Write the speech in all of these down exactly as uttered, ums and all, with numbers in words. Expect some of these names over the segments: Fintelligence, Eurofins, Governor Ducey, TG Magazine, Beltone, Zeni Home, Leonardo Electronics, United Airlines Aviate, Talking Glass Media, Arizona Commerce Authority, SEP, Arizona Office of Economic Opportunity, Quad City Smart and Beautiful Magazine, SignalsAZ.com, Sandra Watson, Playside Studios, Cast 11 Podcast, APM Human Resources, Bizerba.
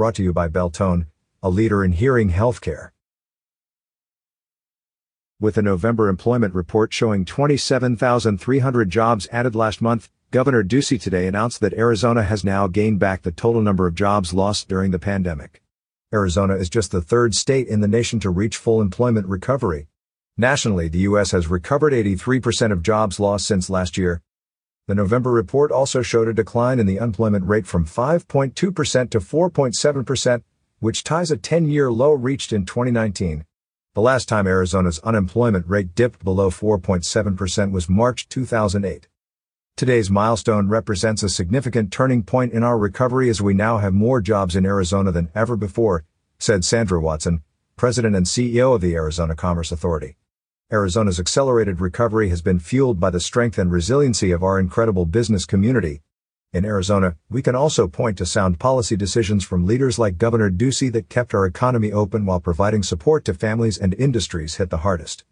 brought to you by Beltone, a leader in hearing healthcare. With a November employment report showing twenty-seven thousand three hundred jobs added last month, Governor Ducey today announced that Arizona has now gained back the total number of jobs lost during the pandemic. Arizona is just the third state in the nation to reach full employment recovery. Nationally, the U S has recovered eighty-three percent of jobs lost since last year. The November report also showed a decline in the unemployment rate from five point two percent to four point seven percent, which ties a ten-year low reached in twenty nineteen. The last time Arizona's unemployment rate dipped below four point seven percent was March two thousand eight. Today's milestone represents a significant turning point in our recovery as we now have more jobs in Arizona than ever before, said Sandra Watson, president and C E O of the Arizona Commerce Authority. Arizona's accelerated recovery has been fueled by the strength and resiliency of our incredible business community. In Arizona, we can also point to sound policy decisions from leaders like Governor Ducey that kept our economy open while providing support to families and industries hit the hardest.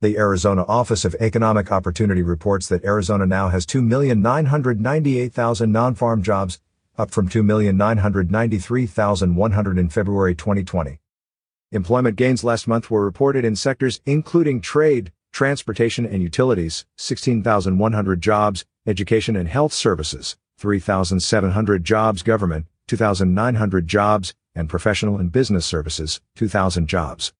The Arizona Office of Economic Opportunity reports that Arizona now has two million nine hundred ninety-eight thousand non-farm jobs, up from two million nine hundred ninety-three thousand one hundred in February twenty twenty. Employment gains last month were reported in sectors including trade, transportation and utilities, sixteen thousand one hundred jobs, education and health services, three thousand seven hundred jobs, government, two thousand nine hundred jobs, and professional and business services, two thousand jobs.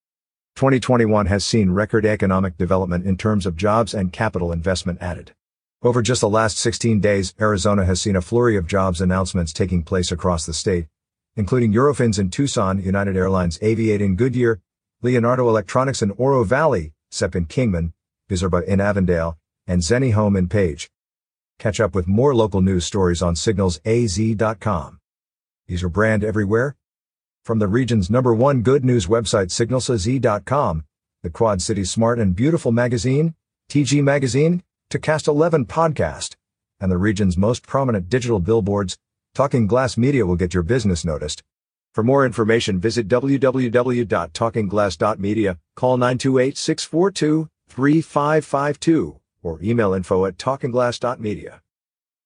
twenty twenty-one has seen record economic development in terms of jobs and capital investment added. Over just the last sixteen days, Arizona has seen a flurry of jobs announcements taking place across the state, including Eurofins in Tucson, United Airlines Aviate in Goodyear, Leonardo Electronics in Oro Valley, S E P in Kingman, Bizerba in Avondale, and Zeni Home in Page. Catch up with more local news stories on Signals A Z dot com. Is your brand everywhere? From the region's number one good news website Signals A Z dot com, the Quad City Smart and Beautiful Magazine, T G Magazine, to Cast eleven Podcast, and the region's most prominent digital billboards, Talking Glass Media will get your business noticed. For more information, visit w w w dot talking glass dot media, call nine two eight, six four two, three five five two, or email info at talking glass dot media.